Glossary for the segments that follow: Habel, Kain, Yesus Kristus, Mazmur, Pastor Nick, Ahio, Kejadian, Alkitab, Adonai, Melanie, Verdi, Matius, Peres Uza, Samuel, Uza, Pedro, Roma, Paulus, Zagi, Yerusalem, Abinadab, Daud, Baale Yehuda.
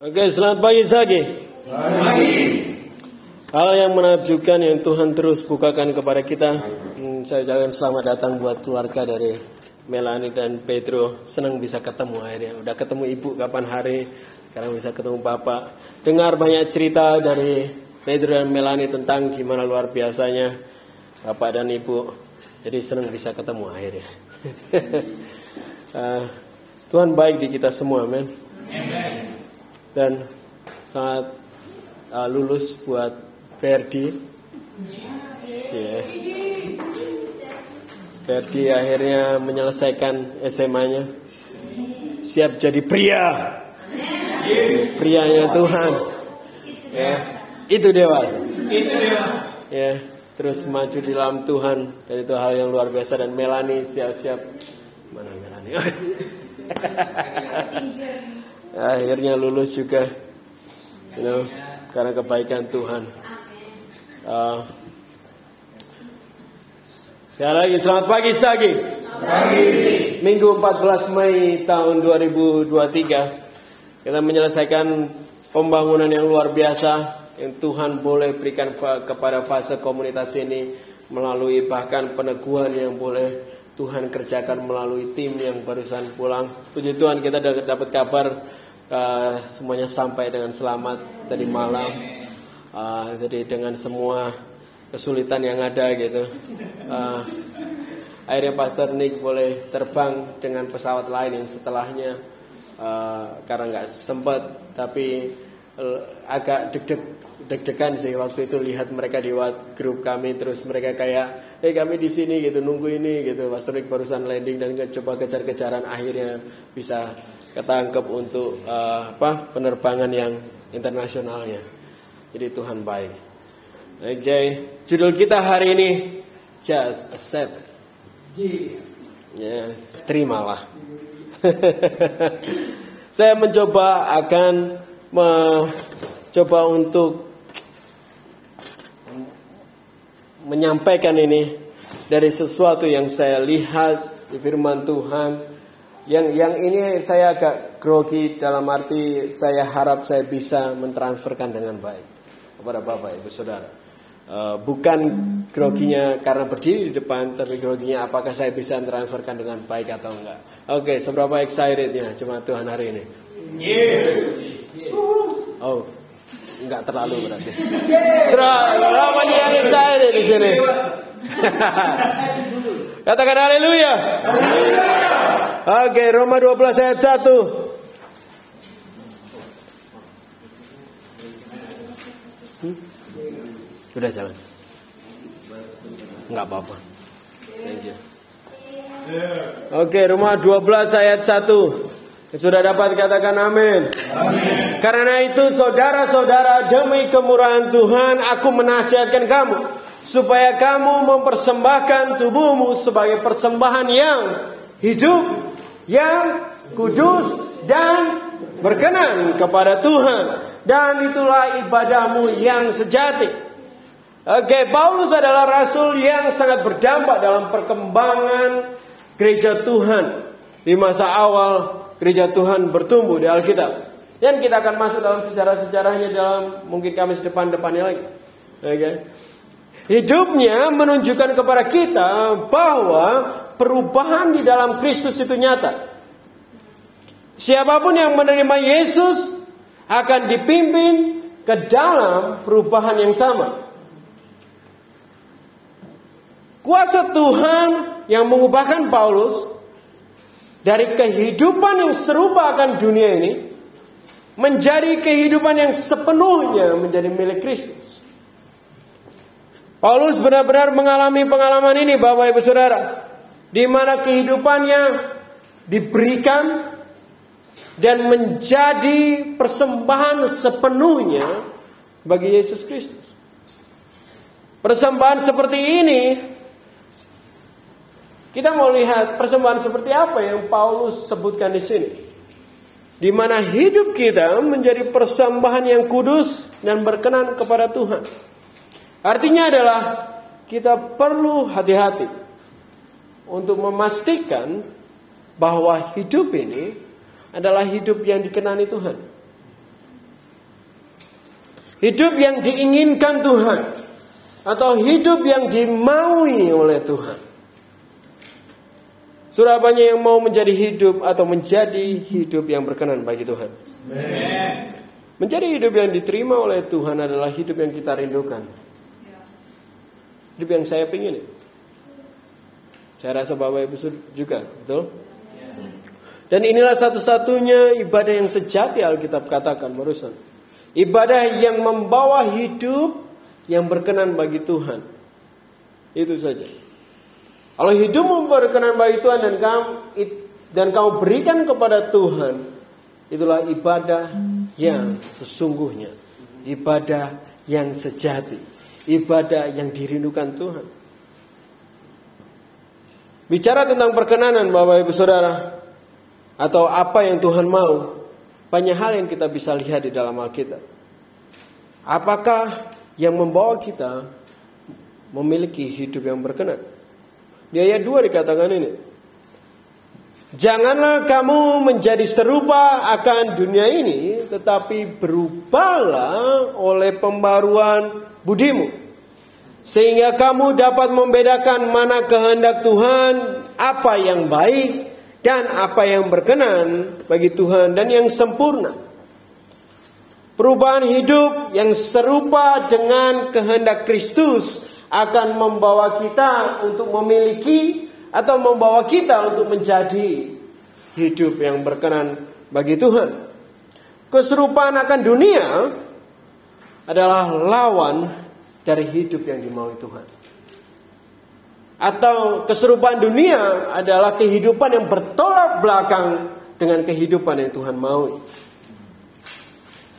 Oke, selamat pagi Zagi. Selamat pagi. Hal yang menakjubkan yang Tuhan terus bukakan kepada kita. Saya ucapkan selamat datang buat keluarga dari Melanie dan Pedro. Senang bisa ketemu akhirnya. Udah ketemu ibu kapan hari, sekarang bisa ketemu bapak. Dengar banyak cerita dari Pedro dan Melanie tentang gimana luar biasanya bapak dan ibu. Jadi senang bisa ketemu akhirnya. Tuhan baik di kita semua, amin. Amin. Dan sangat lulus buat Verdi. Verdi akhirnya menyelesaikan SMA-nya. Siap jadi pria. Prianya Tuhan. Ya, itu dewasa. Ya, terus maju di dalam Tuhan. Dan itu hal yang luar biasa. Dan Melanie siap-siap. Mana Melanie? Akhirnya lulus juga, karena kebaikan Tuhan. Sekali lagi selamat pagi Zagi. Minggu 14 Mei tahun 2023 kita menyelesaikan pembangunan yang luar biasa yang Tuhan boleh berikan kepada fase komunitas ini melalui bahkan peneguhan yang boleh Tuhan kerjakan melalui tim yang barusan pulang. Puji Tuhan kita dapat kabar semuanya sampai dengan selamat tadi malam. Jadi dengan semua kesulitan yang ada gitu, akhirnya Pastor Nick boleh terbang dengan pesawat lain yang setelahnya, karena nggak sempat. Tapi agak deg-degan sih waktu itu lihat mereka di WhatsApp grup kami. Terus mereka kayak, kami di sini gitu, nunggu ini gitu. Pastor Nick barusan landing dan coba kejar-kejaran akhirnya bisa ketangkep untuk penerbangan yang internasionalnya. Jadi Tuhan baik. Okay. Judul kita hari ini just accept. Ya, terimalah. Saya mencoba untuk menyampaikan ini dari sesuatu yang saya lihat di firman Tuhan. Yang ini saya agak grogi dalam arti saya harap saya bisa mentransferkan dengan baik kepada Bapak, Ibu, Saudara. Bukan groginya karena berdiri di depan, tapi groginya apakah saya bisa mentransferkan dengan baik atau enggak. Oke, seberapa excitednya jemaat Tuhan hari ini? Oh, enggak terlalu berarti. Berapa yang excited di sini? Katakan haleluya. Oke, Roma 12 ayat 1. Sudah jalan. Enggak apa-apa. Oke, Roma 12 ayat 1. Sudah dapat katakan amin. Amin. Karena itu saudara-saudara, demi kemurahan Tuhan aku menasihatkan kamu supaya kamu mempersembahkan tubuhmu sebagai persembahan yang hidup, yang kudus dan berkenan kepada Tuhan, dan itulah ibadahmu yang sejati. Oke, Paulus adalah rasul yang sangat berdampak dalam perkembangan gereja Tuhan. Di masa awal gereja Tuhan bertumbuh di Alkitab. Dan kita akan masuk dalam sejarah-sejarahnya dalam mungkin Kamis depan-depannya lagi. Oke. Hidupnya menunjukkan kepada kita bahwa perubahan di dalam Kristus itu nyata. Siapapun yang menerima Yesus akan dipimpin ke dalam perubahan yang sama. Kuasa Tuhan yang mengubahkan Paulus dari kehidupan yang serupa akan dunia ini menjadi kehidupan yang sepenuhnya menjadi milik Kristus. Paulus benar-benar mengalami pengalaman ini, Bapak Ibu Saudara, di mana kehidupannya diberikan dan menjadi persembahan sepenuhnya bagi Yesus Kristus. Persembahan seperti ini, kita mau lihat persembahan seperti apa yang Paulus sebutkan di sini. Di mana hidup kita menjadi persembahan yang kudus dan berkenan kepada Tuhan. Artinya adalah kita perlu hati-hati untuk memastikan bahwa hidup ini adalah hidup yang dikenani Tuhan. Hidup yang diinginkan Tuhan, atau hidup yang dimaui oleh Tuhan. Surah banyak yang mau menjadi hidup, atau menjadi hidup yang berkenan bagi Tuhan. Amen. Menjadi hidup yang diterima oleh Tuhan adalah hidup yang kita rindukan. Hidup yang saya pingin. Saya rasa Bapak Ibu juga, betul? Dan inilah satu-satunya ibadah yang sejati, Alkitab katakan barusan. Ibadah yang membawa hidup yang berkenan bagi Tuhan. Itu saja. Kalau hidupmu berkenan bagi Tuhan dan kamu berikan kepada Tuhan, itulah ibadah yang sesungguhnya. Ibadah yang sejati. Ibadah yang dirindukan Tuhan. Bicara tentang perkenanan, Bapak Ibu Saudara, atau apa yang Tuhan mau, banyak hal yang kita bisa lihat di dalam Alkitab. Apakah yang membawa kita memiliki hidup yang berkenan? Di ayat 2 dikatakan ini, janganlah kamu menjadi serupa akan dunia ini, tetapi berubahlah oleh pembaruan budimu, sehingga kamu dapat membedakan mana kehendak Tuhan, apa yang baik dan apa yang berkenan bagi Tuhan dan yang sempurna. Perubahan hidup yang serupa dengan kehendak Kristus akan membawa kita untuk memiliki, atau membawa kita untuk menjadi hidup yang berkenan bagi Tuhan. Keserupaan akan dunia adalah lawan dari hidup yang dimaui Tuhan. Atau keserupaan dunia adalah kehidupan yang bertolak belakang dengan kehidupan yang Tuhan mau.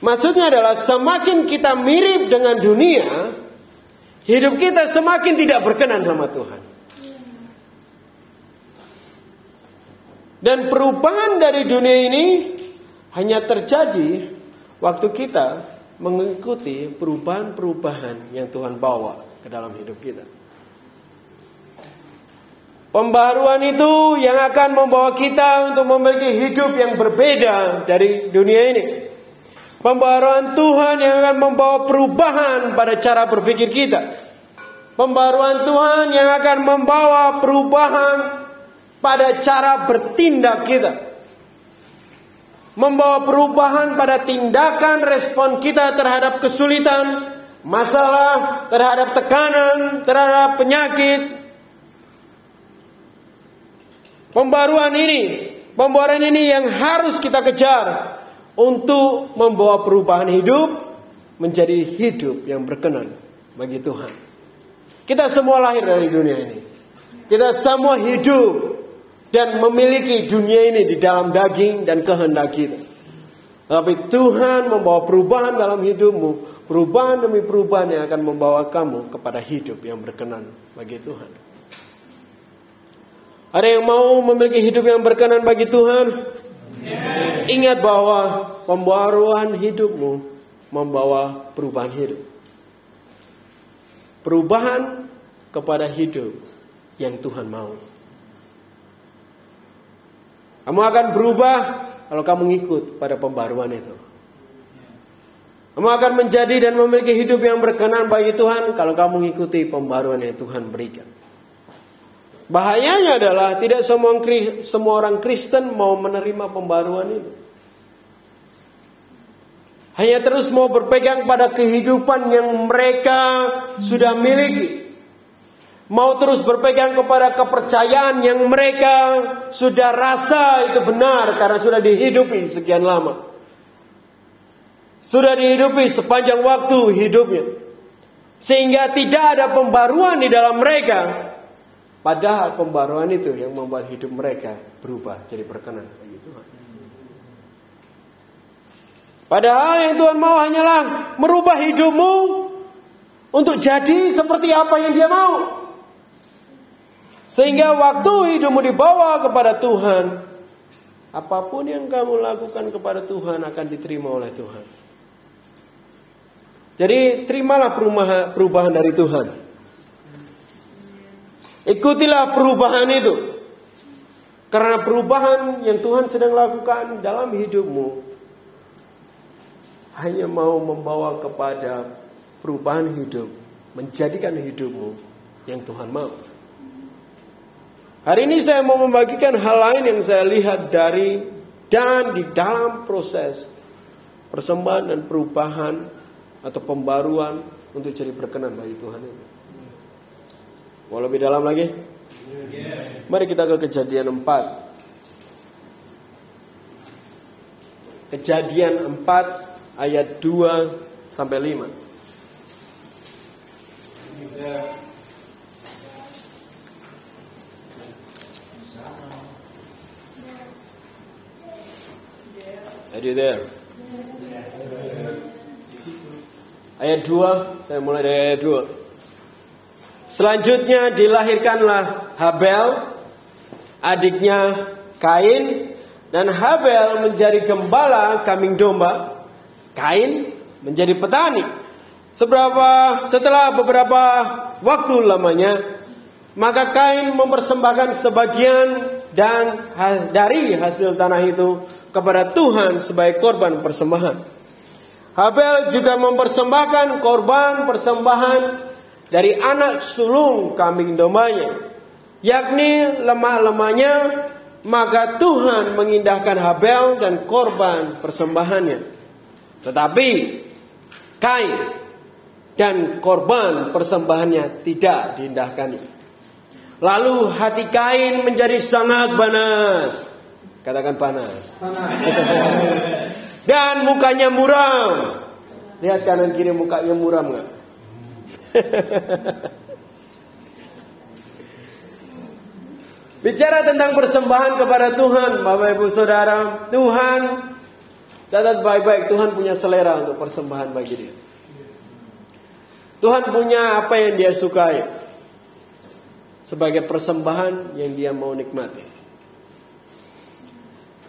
Maksudnya adalah semakin kita mirip dengan dunia, hidup kita semakin tidak berkenan sama Tuhan. Dan perubahan dari dunia ini hanya terjadi waktu kita mengikuti perubahan-perubahan yang Tuhan bawa ke dalam hidup kita. Pembaruan itu yang akan membawa kita untuk memiliki hidup yang berbeda dari dunia ini. Pembaruan Tuhan yang akan membawa perubahan pada cara berpikir kita. Pembaruan Tuhan yang akan membawa perubahan pada cara bertindak kita. Membawa perubahan pada tindakan respon kita terhadap kesulitan, masalah, terhadap tekanan, terhadap penyakit. Pembaruan ini yang harus kita kejar untuk membawa perubahan hidup menjadi hidup yang berkenan bagi Tuhan. Kita semua lahir dari dunia ini. Kita semua hidup dan memiliki dunia ini di dalam daging dan kehendak kita. Tapi Tuhan membawa perubahan dalam hidupmu, perubahan demi perubahan yang akan membawa kamu kepada hidup yang berkenan bagi Tuhan. Ada yang mau memiliki hidup yang berkenan bagi Tuhan? Yes. Ingat bahwa pembaruan hidupmu membawa perubahan hidup. Perubahan kepada hidup yang Tuhan mau. Kamu akan berubah kalau kamu ngikut pada pembaruan itu. Kamu akan menjadi dan memiliki hidup yang berkenan bagi Tuhan kalau kamu mengikuti pembaruan yang Tuhan berikan. Bahayanya adalah tidak semua orang Kristen mau menerima pembaruan itu. Hanya terus mau berpegang pada kehidupan yang mereka sudah miliki. Mau terus berpegang kepada kepercayaan yang mereka sudah rasa itu benar karena sudah dihidupi sekian lama. Sudah dihidupi sepanjang waktu hidupnya. Sehingga tidak ada pembaruan di dalam mereka. Padahal pembaruan itu yang membuat hidup mereka berubah jadi berkenan bagi Tuhan. Padahal yang Tuhan mau hanyalah merubah hidupmu untuk jadi seperti apa yang Dia mau. Sehingga waktu hidupmu dibawa kepada Tuhan, apapun yang kamu lakukan kepada Tuhan akan diterima oleh Tuhan. Jadi terimalah perubahan dari Tuhan. Ikutilah perubahan itu. Karena perubahan yang Tuhan sedang lakukan dalam hidupmu hanya mau membawa kepada perubahan hidup, menjadikan hidupmu yang Tuhan mau. Hari ini saya mau membagikan hal lain yang saya lihat dari dan di dalam proses persembahan dan perubahan atau pembaruan untuk jadi berkenan bagi Tuhan ini. Mau lebih dalam lagi? Mari kita ke Kejadian 4. Kejadian 4 ayat 2 sampai 5. Are you there? Ayat 2, saya mulai dari ayat 2. Selanjutnya dilahirkanlah Habel, adiknya Kain. Dan Habel menjadi gembala kambing domba, Kain menjadi petani. Setelah beberapa waktu lamanya, maka Kain mempersembahkan sebagian dan dari hasil tanah itu kepada Tuhan sebagai korban persembahan. Habel juga mempersembahkan korban persembahan dari anak sulung kambing dombanya, yakni lemah-lemahnya. Maka Tuhan mengindahkan Habel dan korban persembahannya, tetapi Kain dan korban persembahannya tidak diindahkannya. Lalu hati Kain menjadi sangat panas. Katakan panas. Dan mukanya muram. Lihat kanan kiri mukanya muram gak? Bicara tentang persembahan kepada Tuhan, Bapak Ibu Saudara, Tuhan catat baik-baik, Tuhan punya selera untuk persembahan bagi dia. Tuhan punya apa yang dia sukai sebagai persembahan yang dia mau nikmati.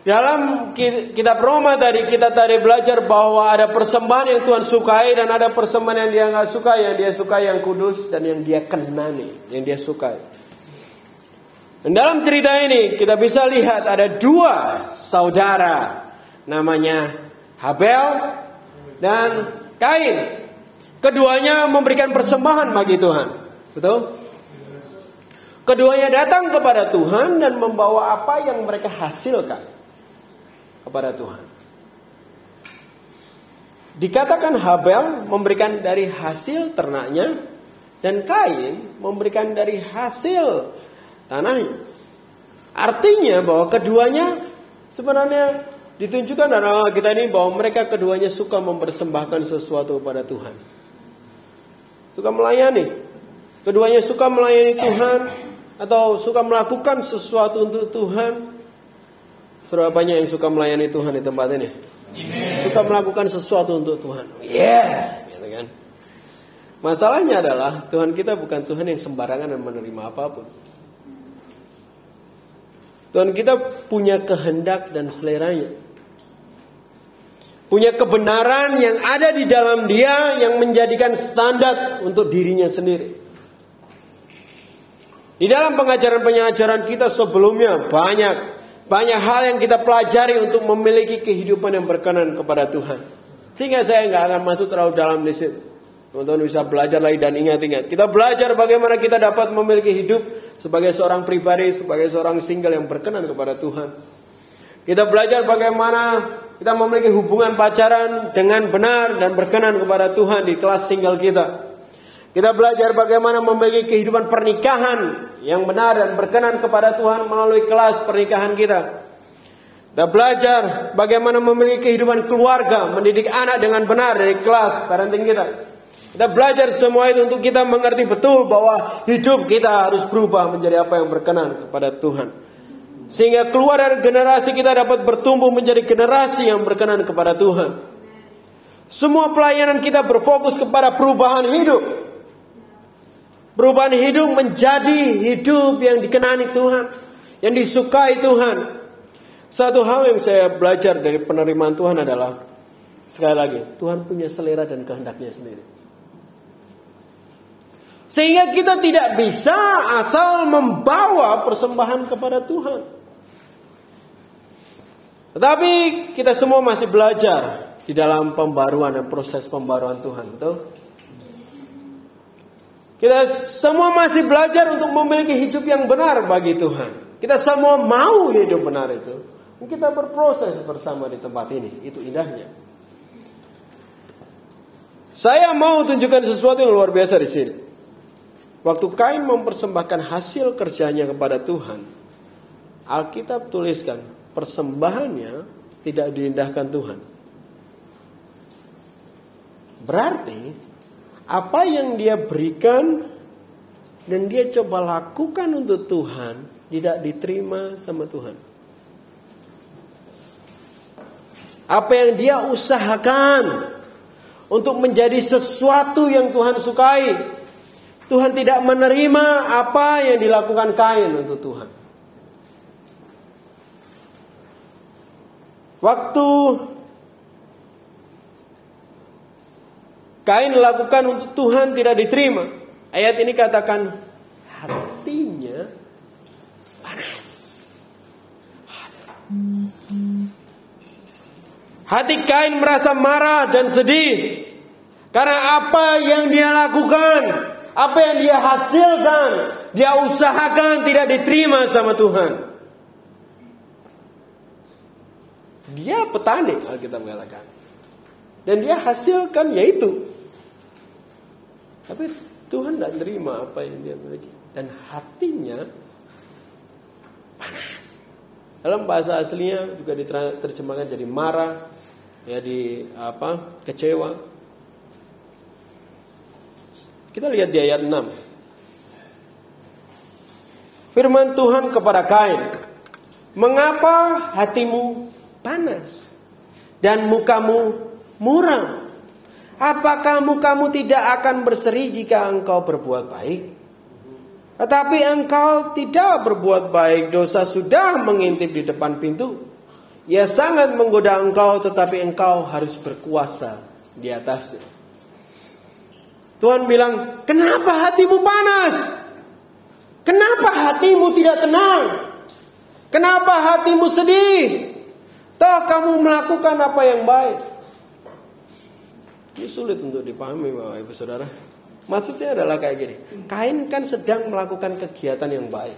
Dalam kitab Roma tadi kita belajar bahwa ada persembahan yang Tuhan sukai dan ada persembahan yang dia enggak suka. Yang dia suka yang kudus dan yang dia kenani, yang dia sukai. Dan dalam cerita ini kita bisa lihat ada dua saudara, namanya Habel dan Kain. Keduanya memberikan persembahan bagi Tuhan. Betul? Keduanya datang kepada Tuhan dan membawa apa yang mereka hasilkan kepada Tuhan. Dikatakan Habel memberikan dari hasil ternaknya dan Kain memberikan dari hasil tanahnya. Artinya bahwa keduanya sebenarnya ditunjukkan dalam kita ini bahwa mereka keduanya suka mempersembahkan sesuatu kepada Tuhan. Suka melayani. Keduanya suka melayani Tuhan atau suka melakukan sesuatu untuk Tuhan. Sudah banyak yang suka melayani Tuhan di tempat ini. Amen. Suka melakukan sesuatu untuk Tuhan. Yeah, gitu kan. Masalahnya adalah Tuhan kita bukan Tuhan yang sembarangan dan menerima apapun. Tuhan kita punya kehendak dan seleranya. Punya kebenaran yang ada di dalam dia yang menjadikan standar untuk dirinya sendiri. Di dalam pengajaran-pengajaran kita sebelumnya banyak hal yang kita pelajari untuk memiliki kehidupan yang berkenan kepada Tuhan. Sehingga saya nggak akan masuk terlalu dalam di situ. Teman-teman bisa belajar lagi dan ingat-ingat. Kita belajar bagaimana kita dapat memiliki hidup sebagai seorang pribadi, sebagai seorang single yang berkenan kepada Tuhan. Kita belajar bagaimana kita memiliki hubungan pacaran dengan benar dan berkenan kepada Tuhan di kelas single kita. Kita belajar bagaimana memiliki kehidupan pernikahan yang benar dan berkenan kepada Tuhan melalui kelas pernikahan kita. Kita belajar bagaimana memiliki kehidupan keluarga, mendidik anak dengan benar dari kelas parenting kita. Kita belajar semua itu untuk kita mengerti betul bahwa hidup kita harus berubah menjadi apa yang berkenan kepada Tuhan. Sehingga keluar dari generasi kita dapat bertumbuh menjadi generasi yang berkenan kepada Tuhan. Semua pelayanan kita berfokus kepada perubahan hidup. Perubahan hidup menjadi hidup yang dikenani Tuhan, yang disukai Tuhan. Satu hal yang saya belajar dari penerimaan Tuhan adalah, sekali lagi, Tuhan punya selera dan kehendaknya sendiri. Sehingga kita tidak bisa asal membawa persembahan kepada Tuhan. Tetapi kita semua masih belajar di dalam pembaruan dan proses pembaruan Tuhan tuh. Kita semua masih belajar untuk memiliki hidup yang benar bagi Tuhan. Kita semua mau hidup benar itu. Kita berproses bersama di tempat ini. Itu indahnya. Saya mau tunjukkan sesuatu yang luar biasa di sini. Waktu Kain mempersembahkan hasil kerjanya kepada Tuhan, Alkitab tuliskan persembahannya tidak diindahkan Tuhan. Berarti apa yang dia berikan dan dia coba lakukan untuk Tuhan tidak diterima sama Tuhan. Apa yang dia usahakan untuk menjadi sesuatu yang Tuhan sukai, Tuhan tidak menerima apa yang dilakukan Kain untuk Tuhan. Waktu Kain lakukan untuk Tuhan tidak diterima, ayat ini katakan hatinya panas. Hati Kain merasa marah dan sedih karena apa yang dia lakukan, apa yang dia hasilkan, dia usahakan tidak diterima sama Tuhan. Dia petani, Alkitab mengatakan, dan dia hasilkan yaitu, tapi Tuhan tidak terima apa yang dia miliki. Dan hatinya panas. Dalam bahasa aslinya juga diterjemahkan jadi marah, ya, kecewa. Kita lihat di ayat 6. Firman Tuhan kepada Kain, "Mengapa hatimu panas dan mukamu murung? Apakah mukamu tidak akan berseri jika engkau berbuat baik? Tetapi engkau tidak berbuat baik, dosa sudah mengintip di depan pintu. Ia sangat menggoda engkau, tetapi engkau harus berkuasa di atasnya." Tuhan bilang, kenapa hatimu panas? Kenapa hatimu tidak tenang? Kenapa hatimu sedih? Toh kamu melakukan apa yang baik. Ini sulit untuk dipahami, Bapak Ibu Saudara. Maksudnya adalah kayak gini. Kain kan sedang melakukan kegiatan yang baik.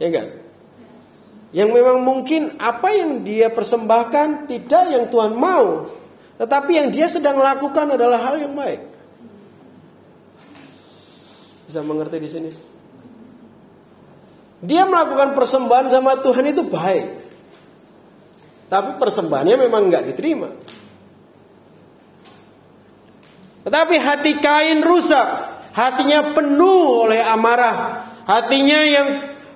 Ya kan? Yang memang mungkin apa yang dia persembahkan tidak yang Tuhan mau. Tetapi yang dia sedang lakukan adalah hal yang baik. Bisa mengerti di sini? Dia melakukan persembahan sama Tuhan itu baik. Tapi persembahannya memang enggak diterima. Tetapi hati Kain rusak. Hatinya penuh oleh amarah. Hatinya yang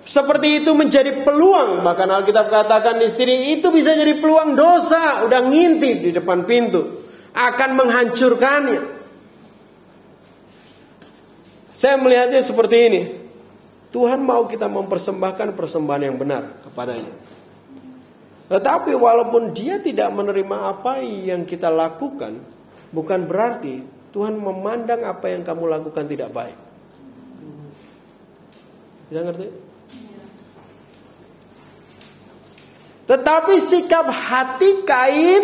seperti itu menjadi peluang. Bahkan Alkitab katakan di sini itu bisa jadi peluang dosa. Udah ngintip di depan pintu. Akan menghancurkannya. Saya melihatnya seperti ini. Tuhan mau kita mempersembahkan persembahan yang benar kepadanya. Tetapi walaupun dia tidak menerima apa yang kita lakukan, bukan berarti Tuhan memandang apa yang kamu lakukan tidak baik. Bisa ngerti? Tetapi sikap hati Kain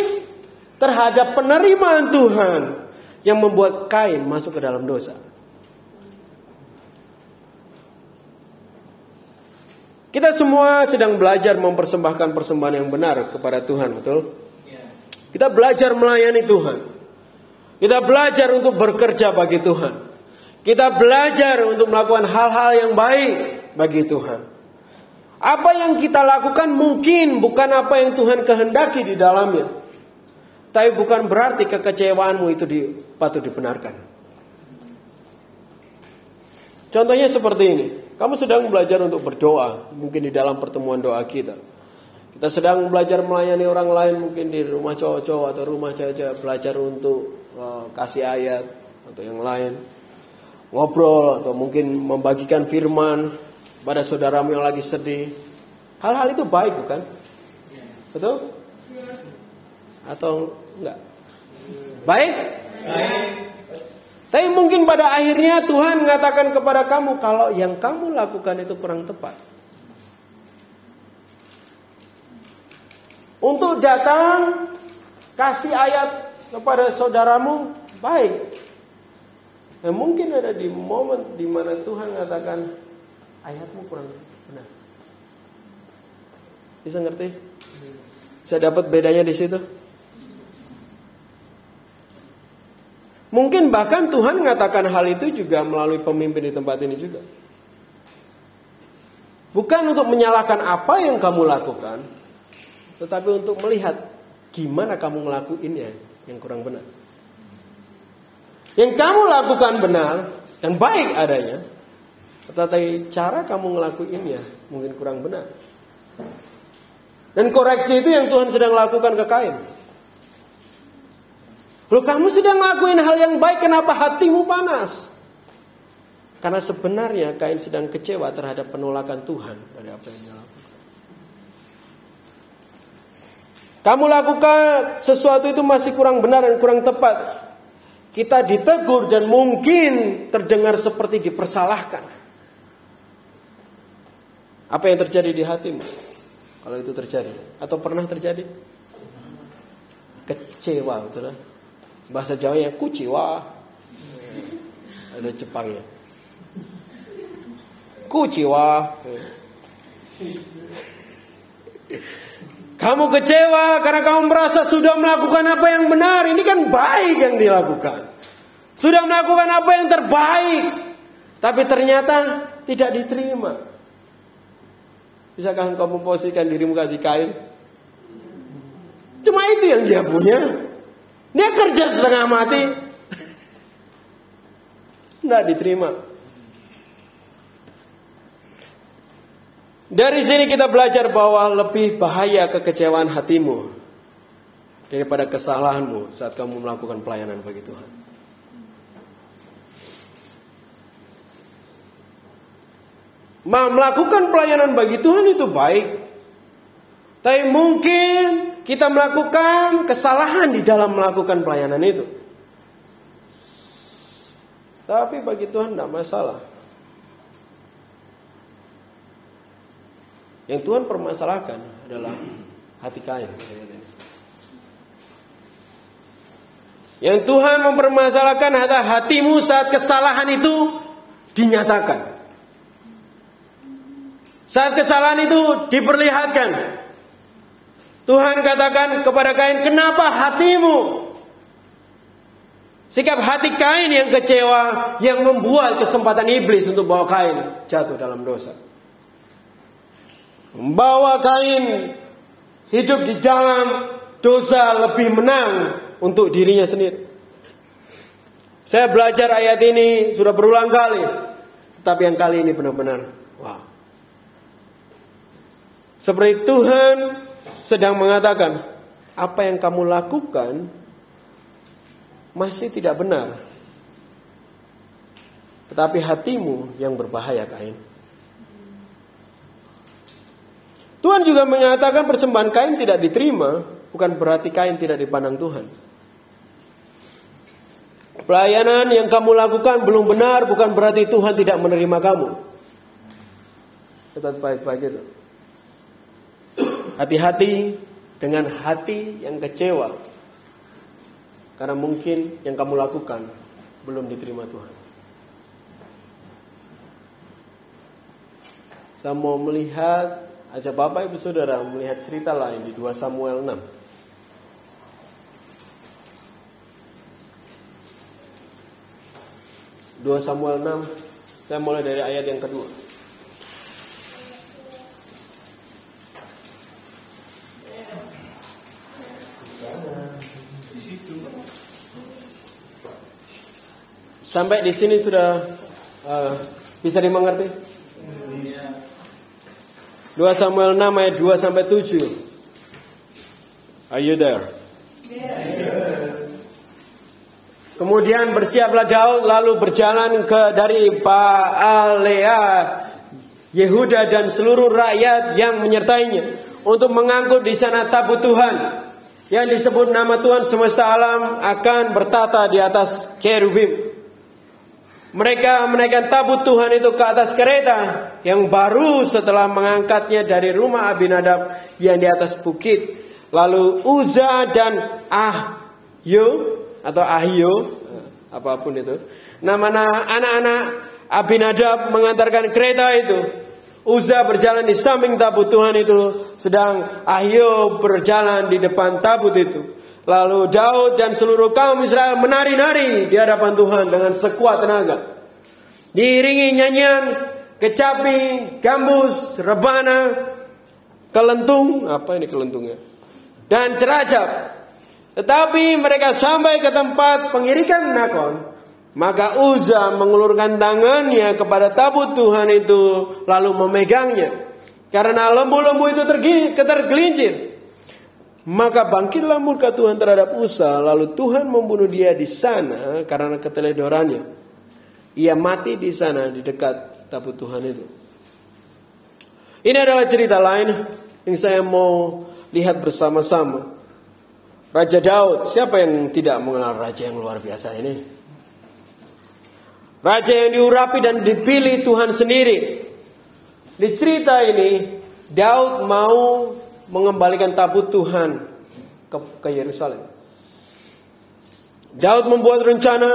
terhadap penerimaan Tuhan yang membuat Kain masuk ke dalam dosa. Kita semua sedang belajar mempersembahkan persembahan yang benar kepada Tuhan, betul? Kita belajar melayani Tuhan. Kita belajar untuk bekerja bagi Tuhan. Kita belajar untuk melakukan hal-hal yang baik bagi Tuhan. Apa yang kita lakukan mungkin bukan apa yang Tuhan kehendaki di dalamnya. Tapi bukan berarti kekecewaanmu itu patut dibenarkan. Contohnya seperti ini. Kamu sedang belajar untuk berdoa. Mungkin di dalam pertemuan doa kita. Kita sedang belajar melayani orang lain. Mungkin di rumah cowok-cowok atau rumah cewek-cewek. Belajar untuk kasih ayat atau yang lain, ngobrol atau mungkin membagikan firman pada saudaramu yang lagi sedih. Hal-hal itu baik, bukan? Betul? Atau enggak? Baik? Baik. Tapi mungkin pada akhirnya Tuhan mengatakan kepada kamu kalau yang kamu lakukan itu kurang tepat. Untuk datang Kasih ayat kepada saudaramu, baik. Nah, mungkin ada di momen di mana Tuhan mengatakan ayatmu kurang benar. Bisa ngerti? Saya dapat bedanya di situ. Mungkin bahkan Tuhan mengatakan hal itu juga melalui pemimpin di tempat ini juga. Bukan untuk menyalahkan apa yang kamu lakukan, tetapi untuk melihat gimana kamu ngelakuinnya yang kurang benar. Yang kamu lakukan benar dan baik adanya, tetapi cara kamu ngelakuinnya mungkin kurang benar. Dan koreksi itu yang Tuhan sedang lakukan ke Kain. Loh, kamu sedang ngelakuin hal yang baik, kenapa hatimu panas? Karena sebenarnya Kain sedang kecewa terhadap penolakan Tuhan pada apa yang dia lakukan. Kamu lakukan sesuatu itu masih kurang benar dan kurang tepat. Kita ditegur dan mungkin terdengar seperti dipersalahkan. Apa yang terjadi di hatimu kalau itu terjadi? Atau pernah terjadi? Kecewa, betul kan? Bahasa Jawanya kuciwa. Bahasa Jepangnya kuciwa. Kamu kecewa karena kamu merasa sudah melakukan apa yang benar. Ini kan baik yang dilakukan. Sudah melakukan apa yang terbaik, tapi ternyata tidak diterima. Bisakah engkau memposisikan dirimu di Kain? Cuma itu yang dia punya. Dia kerja setengah mati, tidak diterima. Dari sini kita belajar bahwa lebih bahaya kekecewaan hatimu daripada kesalahanmu saat kamu melakukan pelayanan bagi Tuhan. Melakukan pelayanan bagi Tuhan itu baik, tapi mungkin kita melakukan kesalahan di dalam melakukan pelayanan itu. Tapi bagi Tuhan tidak masalah. Yang Tuhan permasalahkan adalah hati Kain. Yang Tuhan mempermasalahkan adalah hatimu saat kesalahan itu dinyatakan. Saat kesalahan itu diperlihatkan. Tuhan katakan kepada Kain, kenapa hatimu? Sikap hati Kain yang kecewa, yang membuat kesempatan iblis untuk bawa Kain jatuh dalam dosa. Membawa Kain hidup di dalam dosa lebih menang untuk dirinya sendiri. Saya belajar ayat ini sudah berulang kali, tetapi yang kali ini benar-benar wow. Seperti Tuhan sedang mengatakan, apa yang kamu lakukan masih tidak benar. Tetapi hatimu yang berbahaya, Kain. Tuhan juga menyatakan persembahan Kain tidak diterima, bukan berarti Kain tidak dipandang Tuhan. Pelayanan yang kamu lakukan belum benar, bukan berarti Tuhan tidak menerima kamu. Catat baik-baik itu. Hati-hati dengan hati yang kecewa. Karena mungkin yang kamu lakukan belum diterima Tuhan. Saya mau melihat, ajak Bapak Ibu Saudara melihat cerita lain di 2 Samuel 6. Saya mulai dari ayat yang kedua. 2 dimengerti? 2 Samuel 6 ayat 2 sampai 7. Are you there? Yes. Kemudian bersiaplah Daud lalu berjalan ke dari Baale Yehuda dan seluruh rakyat yang menyertainya untuk mengangkut di sana tabut Tuhan yang disebut nama Tuhan semesta alam akan bertata di atas kerubim. Mereka menaikkan tabut Tuhan itu ke atas kereta yang baru setelah mengangkatnya dari rumah Abinadab yang di atas bukit. Lalu Uza dan Ahio atau Ahio, apapun itu. Nama-nama anak-anak Abinadab mengantarkan kereta itu. Uza berjalan di samping tabut Tuhan itu, sedang Ahio berjalan di depan tabut itu. Lalu Daud dan seluruh kaum Israel menari-nari di hadapan Tuhan dengan sekuat tenaga. Diiringi nyanyian, kecapi, gambus, rebana, kelentung, apa ini kelentungnya? Dan ceracap. Tetapi mereka sampai ke tempat pengirikan Nakon, maka Uza mengulurkan tangannya kepada tabut Tuhan itu lalu memegangnya, karena lembu-lembu itu tergelincir. Maka bangkitlah murka Tuhan terhadap Uza, lalu Tuhan membunuh dia di sana karena keteledorannya. Ia mati di sana di dekat tabut Tuhan itu. Ini adalah cerita lain yang saya mau lihat bersama-sama. Raja Daud, siapa yang tidak mengenal raja yang luar biasa ini? Raja yang diurapi dan dipilih Tuhan sendiri. Di cerita ini, Daud mau mengembalikan tabut Tuhan ke Yerusalem. Daud membuat rencana.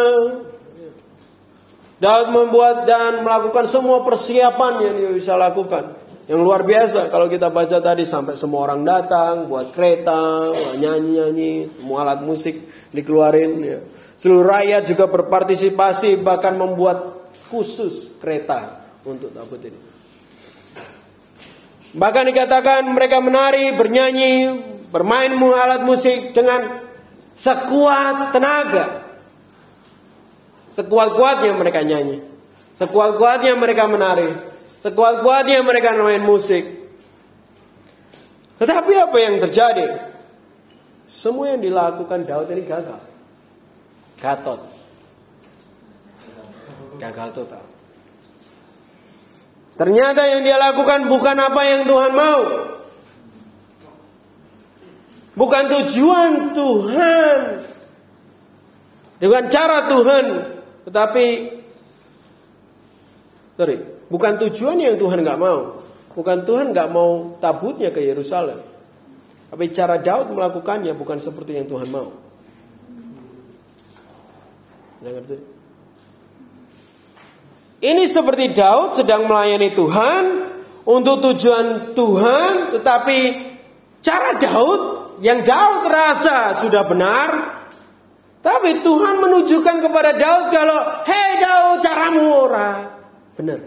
Daud membuat dan melakukan semua persiapan yang dia bisa lakukan. Yang luar biasa kalau kita baca tadi, sampai semua orang datang, buat kereta, nyanyi-nyanyi, semua alat musik dikeluarin. Ya. Seluruh rakyat juga berpartisipasi, bahkan membuat khusus kereta untuk tabut ini. Bahkan dikatakan mereka menari, bernyanyi, bermain alat musik dengan sekuat tenaga. Sekuat-kuatnya mereka nyanyi. Sekuat-kuatnya mereka menari. Sekuat-kuatnya mereka main musik. Tetapi apa yang terjadi? Semua yang dilakukan Daud ini gagal. Gatot. Gagal total. Ternyata yang dia lakukan bukan apa yang Tuhan mau. Bukan tujuan Tuhan. Bukan cara Tuhan. Tetapi bukan tujuan yang Tuhan gak mau. Bukan Tuhan gak mau tabutnya ke Yerusalem. Tapi cara Daud melakukannya bukan seperti yang Tuhan mau. Jangan ngerti. Ini seperti Daud sedang melayani Tuhan untuk tujuan Tuhan, tetapi cara Daud yang Daud rasa sudah benar, tapi Tuhan menunjukkan kepada Daud kalau, "Hei Daud, caramu ora benar."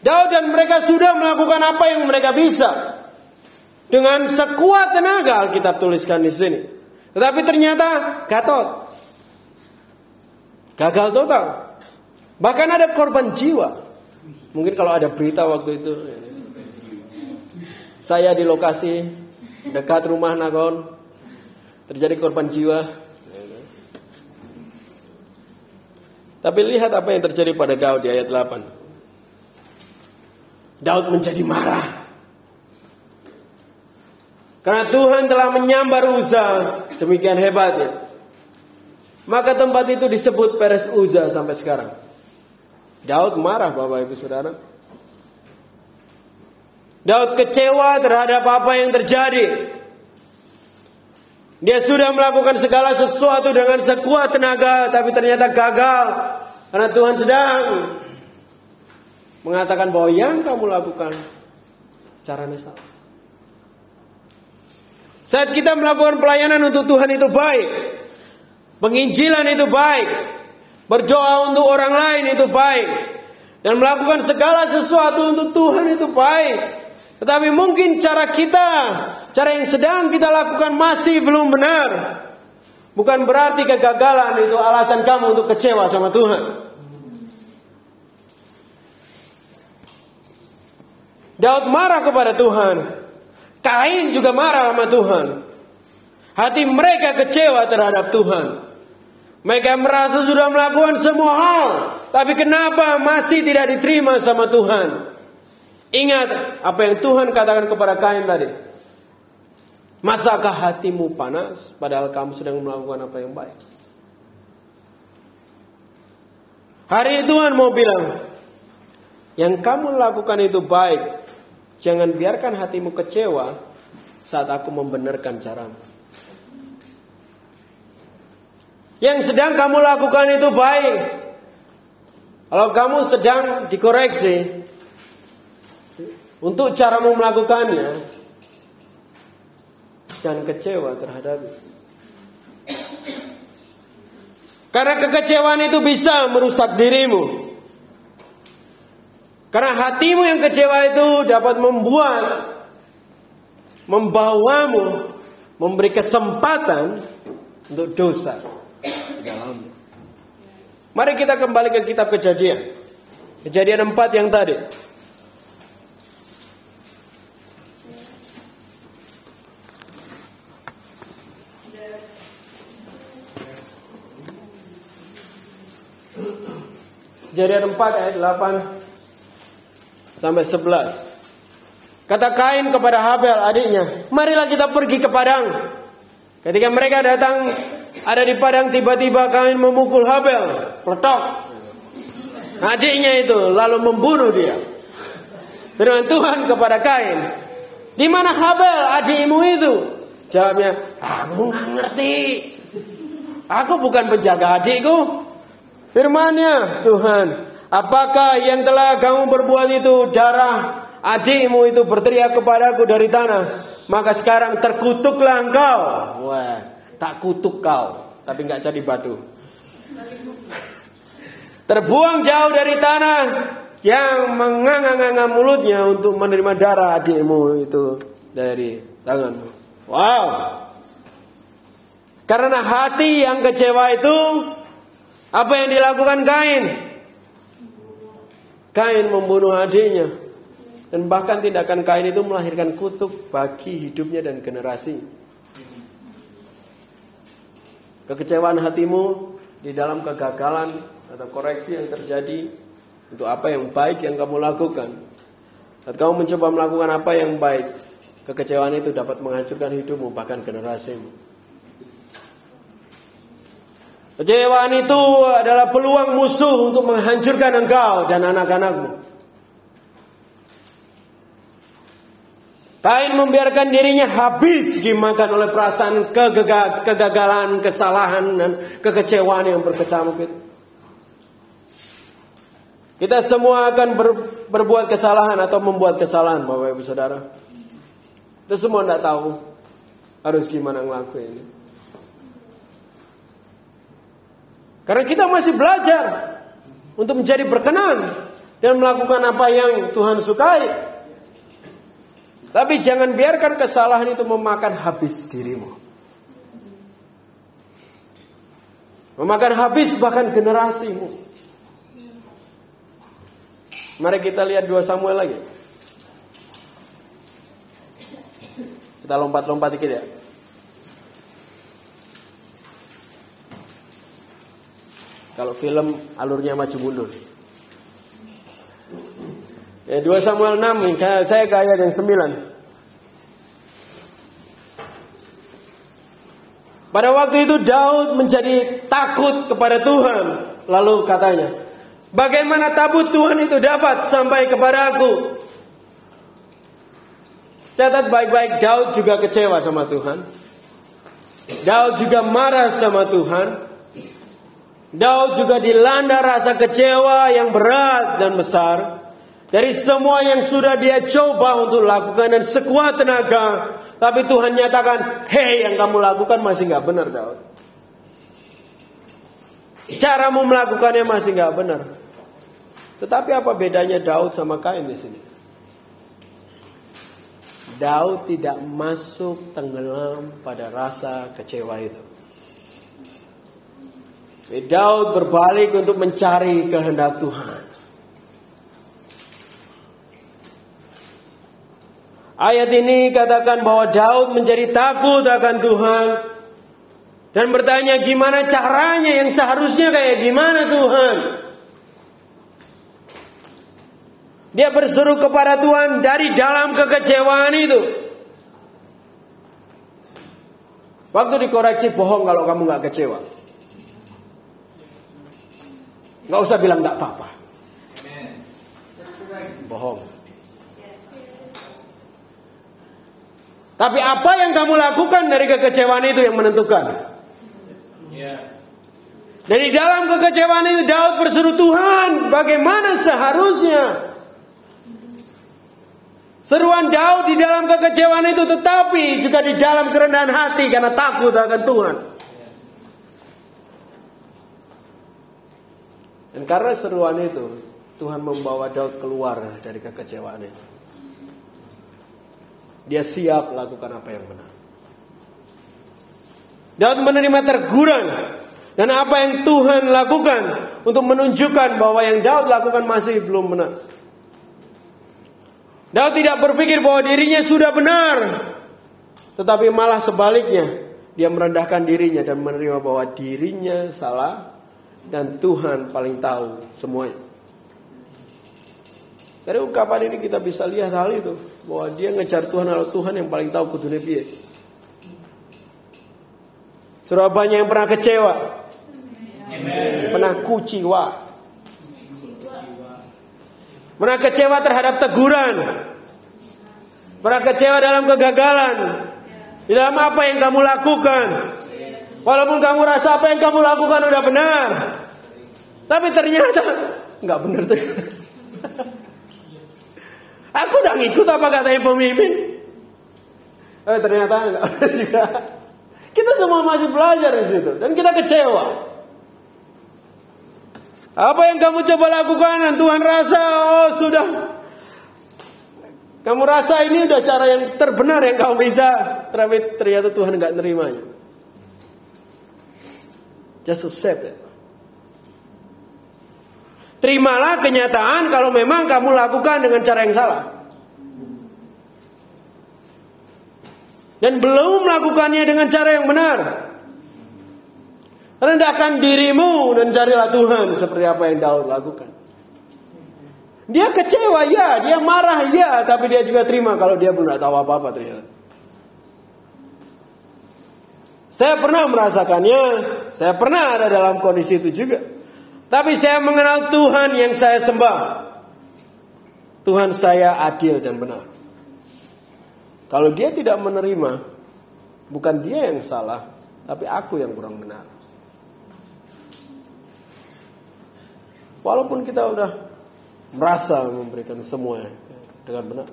Daud dan mereka sudah melakukan apa yang mereka bisa dengan sekuat tenaga, Alkitab tuliskan di sini. Tetapi ternyata gatot. Gagal total. Bahkan ada korban jiwa. Mungkin kalau ada berita waktu itu. Saya di lokasi dekat rumah Nagon. Terjadi korban jiwa. Tapi lihat apa yang terjadi pada Daud di ayat 8. Daud menjadi marah. Karena Tuhan telah menyambar Uza demikian hebatnya. Maka tempat itu disebut Peres Uza sampai sekarang. Daud marah, Bapak Ibu Saudara. Daud kecewa terhadap apa yang terjadi. Dia sudah melakukan segala sesuatu dengan sekuat tenaga, tapi ternyata gagal. Karena Tuhan sedang mengatakan bahwa yang kamu lakukan caranya salah. Saat kita melakukan pelayanan untuk Tuhan itu baik, penginjilan itu baik, berdoa untuk orang lain itu baik, dan melakukan segala sesuatu untuk Tuhan itu baik. Tetapi mungkin cara kita, cara yang sedang kita lakukan masih belum benar. Bukan berarti kegagalan itu alasan kamu untuk kecewa sama Tuhan. Daud marah kepada Tuhan. Kain juga marah sama Tuhan. Hati mereka kecewa terhadap Tuhan. Mereka merasa sudah melakukan semua hal, tapi kenapa masih tidak diterima sama Tuhan? Ingat apa yang Tuhan katakan kepada Kain tadi. Masakah hatimu panas padahal kamu sedang melakukan apa yang baik? Hari ini Tuhan mau bilang, yang kamu lakukan itu baik, Jangan biarkan hatimu kecewa saat aku membenarkan caramu. Yang sedang kamu lakukan itu baik. Kalau kamu sedang dikoreksi untuk caramu melakukannya, jangan kecewa terhadapnya. Karena kekecewaan itu bisa merusak dirimu. Karena hatimu yang kecewa itu dapat membawamu memberi kesempatan untuk dosa dalammu. Mari kita kembali ke kitab Kejadian. Kejadian 4 yang tadi. Kejadian 4 ayat 8 sampai 11. Kata Kain kepada Habel adiknya, marilah kita pergi ke padang. Ketika mereka datang ada di padang, tiba-tiba Kain memukul Habel, peletok, adiknya itu, lalu membunuh dia. Firman Tuhan kepada Kain, di mana Habel adikmu itu? Jawabnya, aku nggak ngerti, aku bukan penjaga adikku. Firmannya Tuhan, apakah yang telah kamu berbuat itu darah adikmu itu berteriak kepadaku dari tanah? Maka sekarang terkutuklah engkau. Wah, tak kutuk kau, tapi enggak jadi batu. Terbuang jauh dari tanah yang menganga-nganga mulutnya untuk menerima darah adikmu itu dari tanganmu. Wow. Karena hati yang kecewa itu, apa yang dilakukan Kain? Kain membunuh adiknya. Dan bahkan tindakan Kain itu melahirkan kutuk bagi hidupnya dan generasi. Kekecewaan hatimu di dalam kegagalan atau koreksi yang terjadi untuk apa yang baik yang kamu lakukan. Saat kamu mencoba melakukan apa yang baik, kekecewaan itu dapat menghancurkan hidupmu, bahkan generasimu. Kecewaan itu adalah peluang musuh untuk menghancurkan engkau dan anak-anakmu. Kain membiarkan dirinya habis dimakan oleh perasaan kegagalan, kesalahan, dan kekecewaan yang berkecamuk itu. Kita semua akan berbuat kesalahan atau membuat kesalahan, Bapak Ibu Saudara. Kita semua tidak tahu harus gimana ngelakuin ini. Karena kita masih belajar untuk menjadi berkenan dan melakukan apa yang Tuhan sukai. Tapi jangan biarkan kesalahan itu memakan habis dirimu. Memakan habis bahkan generasimu. Mari kita lihat 2 Samuel lagi. Kita lompat-lompat dikit ya. 2 alurnya maju mundur. Ya, 2 Samuel 6, saya ke ayat yang 9. Pada waktu itu Daud menjadi takut kepada Tuhan. Lalu katanya, bagaimana tabut Tuhan itu dapat sampai kepada aku? Catat baik-baik, Daud juga kecewa sama Tuhan. Daud juga marah sama Tuhan. Daud juga dilanda rasa kecewa yang berat dan besar dari semua yang sudah dia coba untuk lakukan dan sekuat tenaga. Tapi Tuhan nyatakan, hei, yang kamu lakukan masih gak benar, Daud. Caramu melakukannya masih gak benar. Tetapi apa bedanya Daud sama Kain di sini? Daud tidak masuk tenggelam pada rasa kecewa itu. Daud berbalik untuk mencari kehendak Tuhan. Ayat ini katakan bahwa Daud menjadi takut akan Tuhan dan bertanya, gimana caranya, yang seharusnya kayak gimana, Tuhan? Dia berseru kepada Tuhan dari dalam kekecewaan itu. Waktu dikoreksi, bohong kalau kamu gak kecewa. Gak usah bilang gak apa-apa. Bohong. Tapi apa yang kamu lakukan dari kekecewaan itu yang menentukan. Dari dalam kekecewaan itu Daud berseru, Tuhan, bagaimana seharusnya? Seruan Daud di dalam kekecewaan itu, tetapi juga di dalam kerendahan hati karena takut akan Tuhan. Dan karena seruan itu, Tuhan membawa Daud keluar dari kekecewaan itu. Dia siap melakukan apa yang benar. Daud menerima teguran dan apa yang Tuhan lakukan untuk menunjukkan bahwa yang Daud lakukan masih belum benar. Daud tidak berpikir bahwa dirinya sudah benar, tetapi malah sebaliknya, dia merendahkan dirinya dan menerima bahwa dirinya salah dan Tuhan paling tahu semuanya. Dari ungkapan ini kita bisa lihat hal itu, bahwa dia ngejar Tuhan, lalu Tuhan yang paling tahu kudune piye. Sudah banyak yang pernah kecewa. Amen. Pernah kuciwa. Pernah kecewa terhadap teguran. Pernah kecewa dalam kegagalan. Di dalam apa yang kamu lakukan. Walaupun kamu rasa apa yang kamu lakukan udah benar. Tapi ternyata enggak benar tuh. Aku udah ngikut apa katanya pemimpin. Ternyata enggak benar juga. Kita semua masih belajar di situ dan kita kecewa. Apa yang kamu coba lakukan dan Tuhan rasa sudah. Kamu rasa ini udah cara yang terbenar yang kamu bisa, tapi ternyata Tuhan enggak nerimanya. Just accept it. Terimalah kenyataan kalau memang kamu lakukan dengan cara yang salah. Dan belum melakukannya dengan cara yang benar. Rendahkan dirimu dan carilah Tuhan seperti apa yang Daud lakukan. Dia kecewa ya, dia marah ya, tapi dia juga terima kalau dia belum tahu apa-apa ternyata. Saya pernah merasakannya, saya pernah ada dalam kondisi itu juga. Tapi saya mengenal Tuhan yang saya sembah. Tuhan saya adil dan benar. Kalau dia tidak menerima, bukan dia yang salah, tapi aku yang kurang benar. Walaupun kita udah merasa memberikan semuanya dengan benar.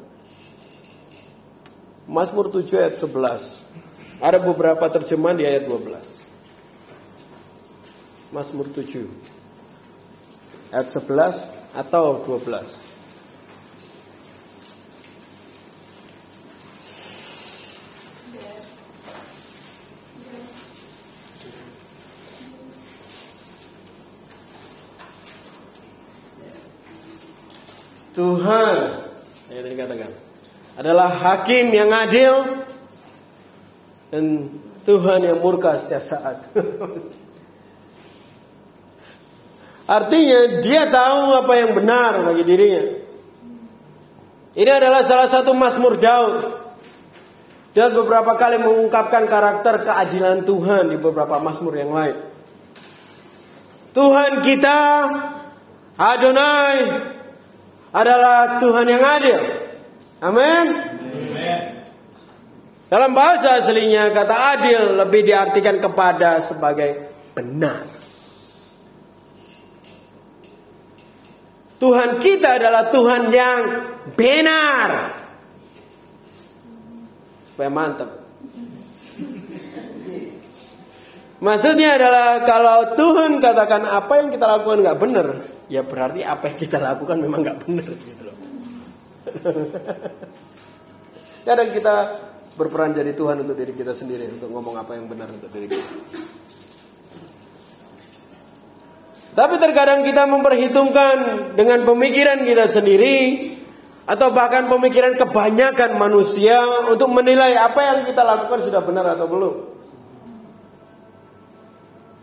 Mazmur 7 ayat 11. Ada beberapa terjemahan di ayat 12. Mazmur 7 ayat 11 atau 12. Tuhan, yang tadi katakan, adalah hakim yang adil dan Tuhan yang murka setiap saat. Artinya dia tahu apa yang benar bagi dirinya. Ini adalah salah satu Mazmur Daud. Daud beberapa kali mengungkapkan karakter keadilan Tuhan di beberapa Mazmur yang lain. Tuhan kita, Adonai, adalah Tuhan yang adil. Amin. Dalam bahasa aslinya kata adil lebih diartikan kepada sebagai benar. Tuhan kita adalah Tuhan yang benar. Supaya mantap. Maksudnya adalah kalau Tuhan katakan apa yang kita lakukan gak benar, ya berarti apa yang kita lakukan memang gak benar gitu loh. Kadang kita berperan jadi Tuhan untuk diri kita sendiri, untuk ngomong apa yang benar untuk diri kita. Tapi terkadang kita memperhitungkan dengan pemikiran kita sendiri, atau bahkan pemikiran kebanyakan manusia, untuk menilai apa yang kita lakukan sudah benar atau belum.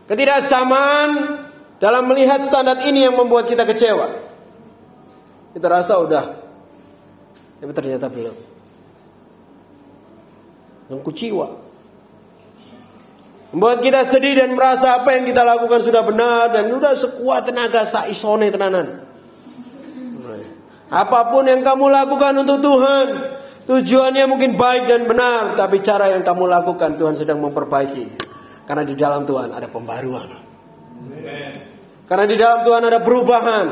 Ketidaksamaan dalam melihat standar ini yang membuat kita kecewa. Kita rasa udah, tapi ternyata belum. Yang kuciwa membuat kita sedih dan merasa apa yang kita lakukan sudah benar dan sudah sekuat tenaga saisone tenanan. Apapun yang kamu lakukan untuk Tuhan, Tujuannya mungkin baik dan benar, tapi cara yang kamu lakukan Tuhan sedang memperbaiki. Karena di dalam Tuhan ada pembaruan. Amen. Karena di dalam Tuhan ada perubahan.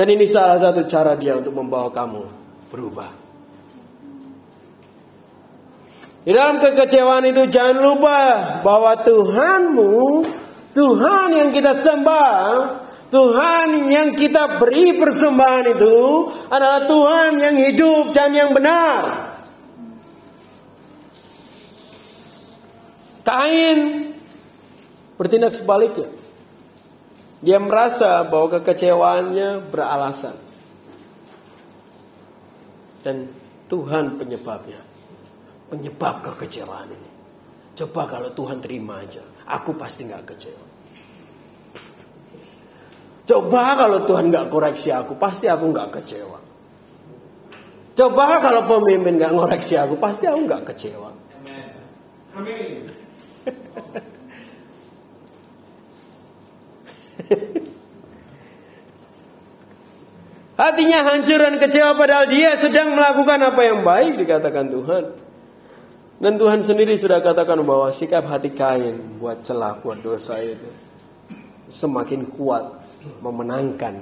Dan ini salah satu cara Dia untuk membawa kamu berubah. Di dalam kekecewaan itu jangan lupa bahwa Tuhanmu, Tuhan yang kita sembah, Tuhan yang kita beri persembahan itu adalah Tuhan yang hidup dan yang benar. Kain bertindak sebaliknya. Dia merasa bahwa kekecewaannya beralasan. Dan Tuhan penyebabnya. Penyebab kekecewaan ini. Coba kalau Tuhan terima aja, aku pasti gak kecewa. Coba kalau Tuhan gak koreksi aku, pasti aku gak kecewa. Coba kalau pemimpin gak ngoreksi aku, pasti aku gak kecewa. Amin. Hatinya hancur dan kecewa padahal dia sedang melakukan apa yang baik, dikatakan Tuhan. Dan Tuhan sendiri sudah katakan bahwa sikap hati Kain buat celah, buat dosa itu semakin kuat memenangkan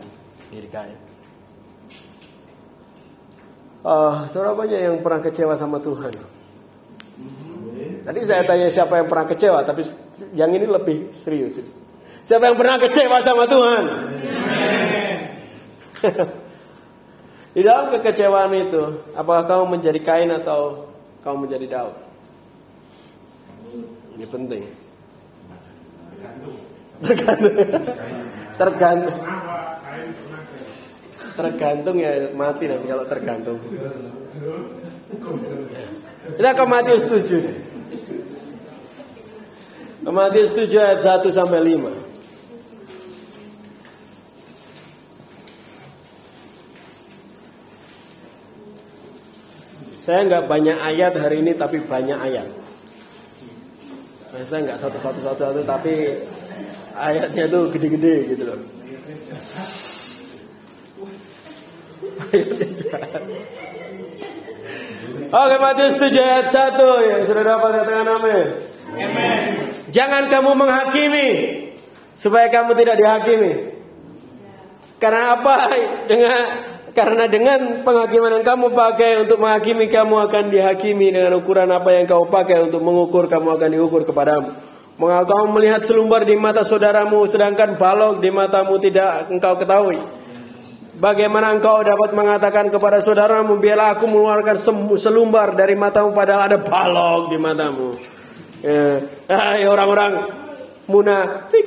diri Kain. Saudara banyak yang pernah kecewa sama Tuhan. Tadi saya tanya siapa yang pernah kecewa, tapi yang ini lebih serius. Siapa yang pernah kecewa sama Tuhan? Di dalam kekecewaan itu, apakah kamu menjadi Kain atau kamu menjadi Daud? Ini penting. Tergantung ya, mati nanti kalau tergantung. Kita ke Matius 7. Matius 7 ayat 1 sampai 5. Saya enggak banyak ayat hari ini, tapi banyak ayat. Saya enggak satu, tapi ayatnya tuh gede-gede gitu loh. Oke, Matius 7 ayat 1 yang sudah dapat katakan amin. Amin. Jangan kamu menghakimi supaya kamu tidak dihakimi. Karena apa? Karena dengan penghakiman yang kamu pakai untuk menghakimi, kamu akan dihakimi. Dengan ukuran apa yang kamu pakai untuk mengukur, kamu akan diukur kepadamu. Mengapa kamu melihat selumbar di mata saudaramu, sedangkan balok di matamu tidak engkau ketahui? Bagaimana engkau dapat mengatakan kepada saudaramu, biarlah aku mengeluarkan selumbar dari matamu, padahal ada balok di matamu? Hai orang-orang munafik,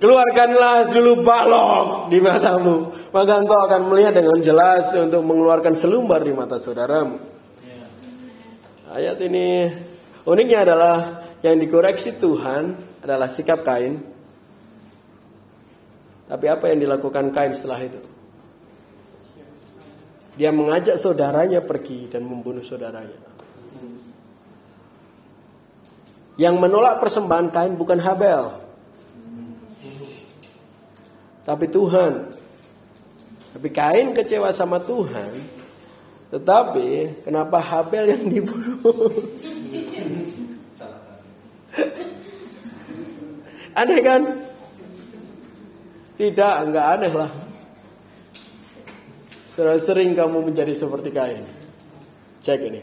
keluarkanlah dulu balok di matamu, maka engkau akan melihat dengan jelas untuk mengeluarkan selumbar di mata saudaramu. Ayat ini uniknya adalah yang dikoreksi Tuhan adalah sikap Kain. Tapi apa yang dilakukan Kain setelah itu? Dia mengajak saudaranya pergi dan membunuh saudaranya. Yang menolak persembahan Kain bukan Habel, tapi Tuhan. Tapi Kain kecewa sama Tuhan. Tetapi kenapa Habel yang dibunuh? Aneh kan? Tidak, enggak aneh lah. Sering-sering kamu menjadi seperti Kain. Cek ini.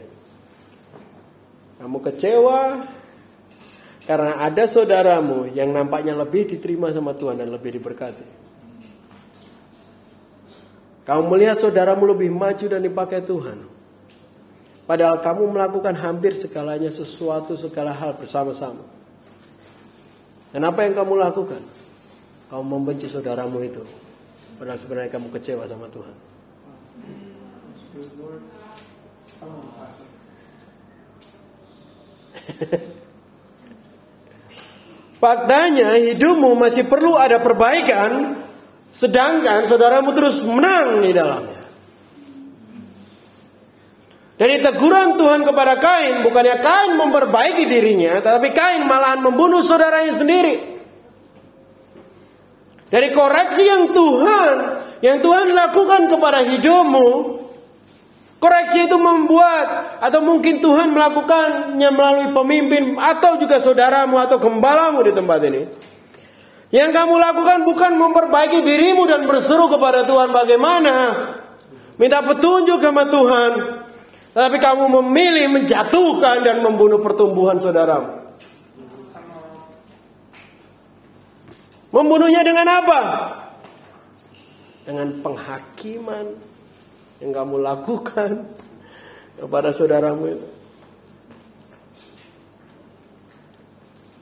Kamu kecewa karena ada saudaramu yang nampaknya lebih diterima sama Tuhan dan lebih diberkati. Kamu melihat saudaramu lebih maju dan dipakai Tuhan. Padahal kamu melakukan hampir segalanya, segala hal bersama-sama. Dan apa yang kamu lakukan? Kamu membenci saudaramu itu. Padahal sebenarnya kamu kecewa sama Tuhan. Faktanya hidupmu masih perlu ada perbaikan, sedangkan saudaramu terus menang di dalamnya. Dari teguran Tuhan kepada Kain, bukannya Kain memperbaiki dirinya, tetapi Kain malahan membunuh saudaranya sendiri. Dari koreksi yang Tuhan, yang Tuhan lakukan kepada hidupmu, koreksi itu membuat atau mungkin Tuhan melakukannya melalui pemimpin atau juga saudaramu atau gembalamu di tempat ini. Yang kamu lakukan bukan memperbaiki dirimu dan berseru kepada Tuhan bagaimana minta petunjuk sama Tuhan, tapi kamu memilih menjatuhkan dan membunuh pertumbuhan saudaramu. Membunuhnya dengan apa? Dengan penghakiman yang kamu lakukan kepada saudaramu itu.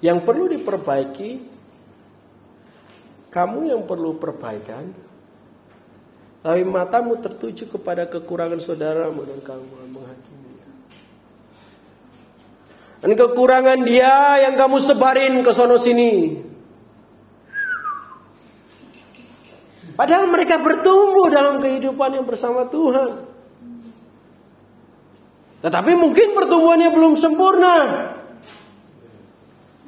Yang perlu diperbaiki, kamu yang perlu perbaikan, tapi matamu tertuju kepada kekurangan saudaramu dan kamu menghakimi. Dan kekurangan dia yang kamu sebarin ke sono sini. Padahal mereka bertumbuh dalam kehidupan yang bersama Tuhan. Tetapi mungkin pertumbuhannya belum sempurna.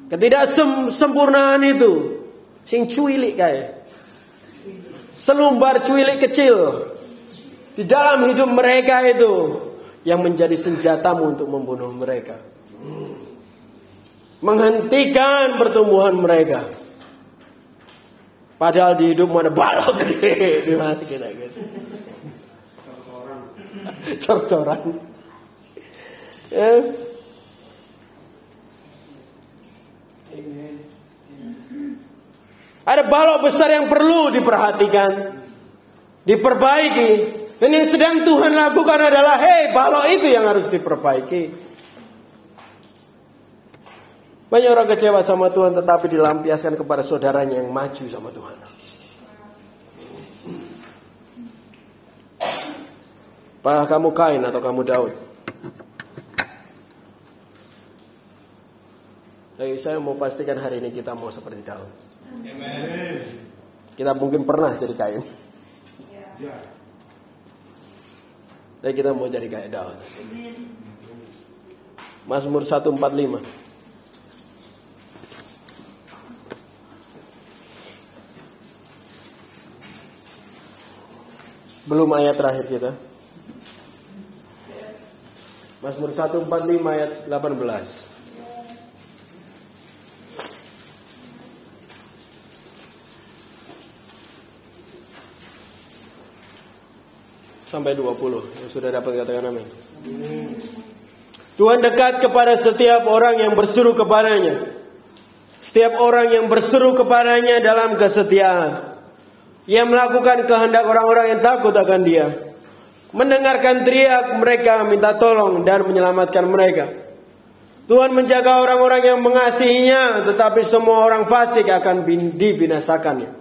Ketidaksempurnaan itu sing cuilik kayak selumbar cuilik kecil di dalam hidup mereka itu yang menjadi senjatamu untuk membunuh mereka, menghentikan pertumbuhan mereka. Padahal di hidupmu ada balok gede di hati kita gitu. Cor-coran. Ya. Ada balok besar yang perlu diperhatikan, diperbaiki. Dan yang sedang Tuhan lakukan adalah, hei, balok itu yang harus diperbaiki. Banyak orang kecewa sama Tuhan tetapi dilampiaskan kepada saudaranya yang maju sama Tuhan. Apakah kamu Kain atau kamu Daud? Jadi saya mau pastikan hari ini kita mau seperti Daud. Amen. Kita mungkin pernah jadi Kain. Ya. Tapi kita mau jadi kayak Daud. Mazmur 145. Belum ayat terakhir kita. Mazmur 145 ayat 18. Sampai 20 yang sudah dapat katakan amin. Tuhan dekat kepada setiap orang yang berseru kepadanya. Setiap orang yang berseru kepadanya dalam kesetiaan. Ia melakukan kehendak orang-orang yang takut akan dia. Mendengarkan teriak mereka minta tolong dan menyelamatkan mereka. Tuhan menjaga orang-orang yang mengasihinya, tetapi semua orang fasik akan dibinasakannya.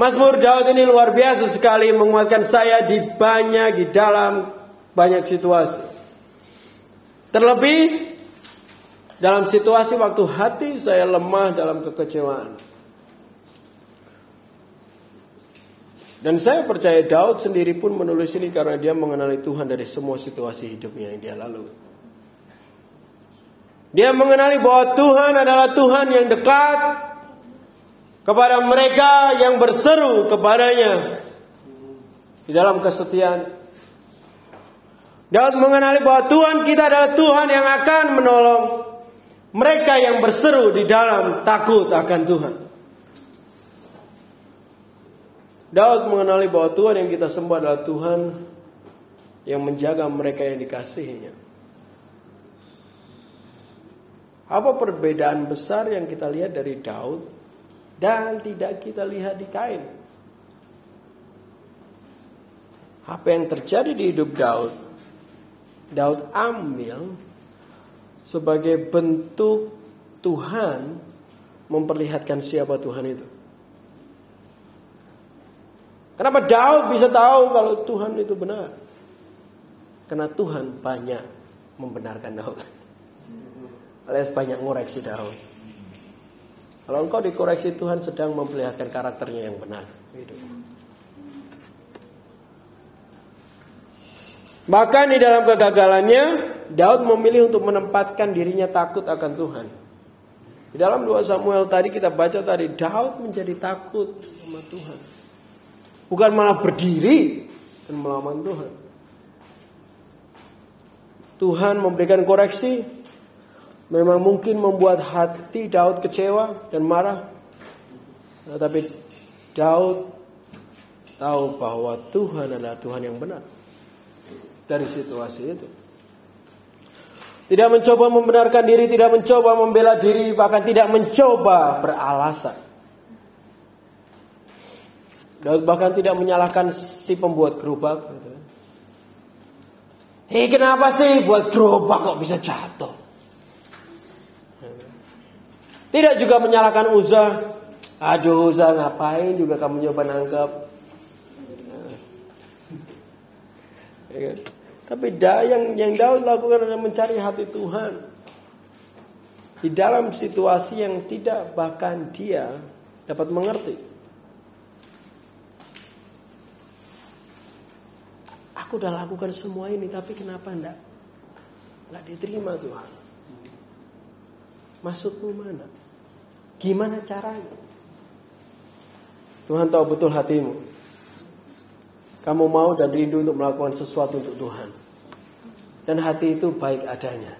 Mazmur Daud ini luar biasa sekali menguatkan saya di dalam banyak situasi. Terlebih dalam situasi waktu hati saya lemah dalam kekecewaan. Dan saya percaya Daud sendiri pun menulis ini karena dia mengenali Tuhan dari semua situasi hidupnya yang dia lalui. Dia mengenali bahwa Tuhan adalah Tuhan yang dekat kepada mereka yang berseru kepadanya di dalam kesetiaan. Daud mengenali bahwa Tuhan kita adalah Tuhan yang akan menolong mereka yang berseru di dalam takut akan Tuhan. Daud mengenali bahwa Tuhan yang kita sembah adalah Tuhan yang menjaga mereka yang dikasihinya. Apa perbedaan besar yang kita lihat dari Daud dan tidak kita lihat di Kain? Apa yang terjadi di hidup Daud, Daud ambil sebagai bentuk Tuhan memperlihatkan siapa Tuhan itu. Kenapa Daud bisa tahu kalau Tuhan itu benar? Karena Tuhan banyak membenarkan Daud, alias banyak ngoreksi Daud. Kalau engkau dikoreksi, Tuhan sedang memperlihatkan karakternya yang benar. Bahkan di dalam kegagalannya, Daud memilih untuk menempatkan dirinya takut akan Tuhan. Di dalam 2 Samuel tadi kita baca Daud menjadi takut sama Tuhan. Bukan malah berdiri dan melawan Tuhan. Tuhan memberikan koreksi. Memang mungkin membuat hati Daud kecewa dan marah. Tapi Daud tahu bahwa Tuhan adalah Tuhan yang benar. Dari situasi itu. Tidak mencoba membenarkan diri, tidak mencoba membela diri, bahkan tidak mencoba beralasan. Daud bahkan tidak menyalahkan si pembuat gerobak. Hei, kenapa sih buat gerobak kok bisa jatuh? Tidak juga menyalahkan Uza. Aduh Uza, ngapain juga kamu nyoba nangkep? Ya. Tapi yang Daud lakukan adalah mencari hati Tuhan. Di dalam situasi yang tidak bahkan dia dapat mengerti. Aku udah lakukan semua ini, tapi kenapa enggak diterima Tuhan? Maksudmu mana? Gimana caranya? Tuhan tahu betul hatimu. Kamu mau dan rindu untuk melakukan sesuatu untuk Tuhan. Dan hati itu baik adanya.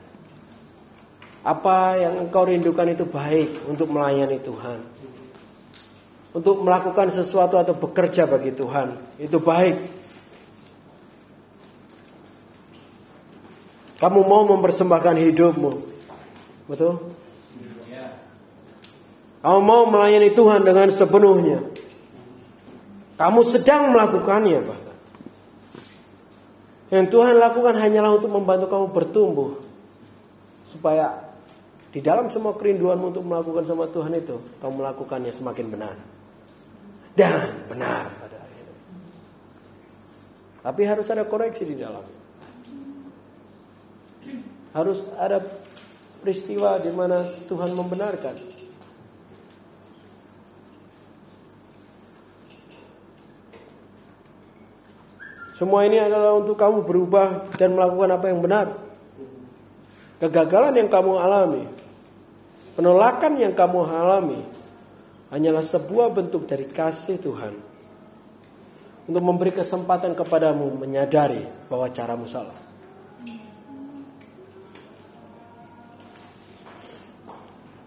Apa yang engkau rindukan itu baik untuk melayani Tuhan. Untuk melakukan sesuatu atau bekerja bagi Tuhan. Itu baik. Kamu mau mempersembahkan hidupmu. Betul? Kamu mau melayani Tuhan dengan sepenuhnya. Kamu sedang melakukannya bahkan. Yang Tuhan lakukan hanyalah untuk membantu kamu bertumbuh. Supaya di dalam semua kerinduanmu untuk melakukan sama Tuhan itu, kamu melakukannya semakin benar. Dan benar pada akhirnya. Tapi harus ada koreksi di dalam. Harus ada peristiwa di mana Tuhan membenarkan. Semua ini adalah untuk kamu berubah dan melakukan apa yang benar. Kegagalan yang kamu alami, penolakan yang kamu alami, hanyalah sebuah bentuk dari kasih Tuhan. Untuk memberi kesempatan kepadamu menyadari bahwa caramu salah.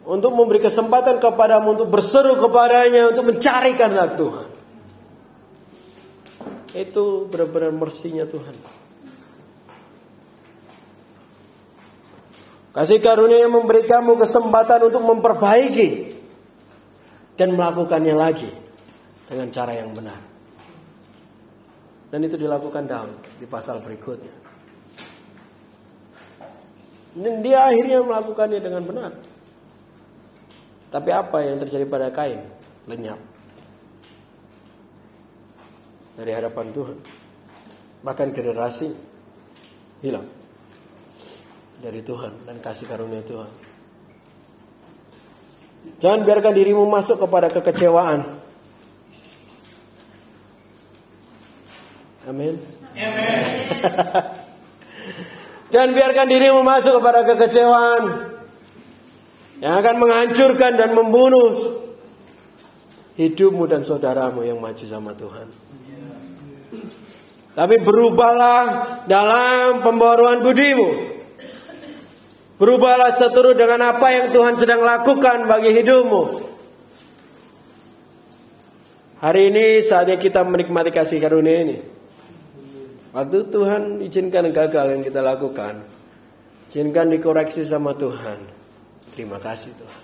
Untuk memberi kesempatan kepadamu untuk berseru kepadanya, untuk mencari kehendak Tuhan. Itu benar-benar mercy-nya Tuhan. Kasih karunia yang memberikanmu kesempatan untuk memperbaiki dan melakukannya lagi dengan cara yang benar. Dan itu dilakukan Daud di pasal berikutnya. Dan dia akhirnya melakukannya dengan benar. Tapi apa yang terjadi pada Kain? Lenyap dari hadapan Tuhan. Bahkan generasi hilang dari Tuhan dan kasih karunia Tuhan. Jangan biarkan dirimu masuk kepada kekecewaan. Amin. Amin. Jangan biarkan dirimu masuk kepada kekecewaan yang akan menghancurkan dan membunuh hidupmu dan saudaramu yang maju sama Tuhan. Tapi berubahlah dalam pembaruan budimu. Berubahlah seturut dengan apa yang Tuhan sedang lakukan bagi hidupmu. Hari ini saatnya kita menikmati kasih karunia ini. Waktu Tuhan izinkan gagal yang kita lakukan, izinkan dikoreksi sama Tuhan. Terima kasih Tuhan.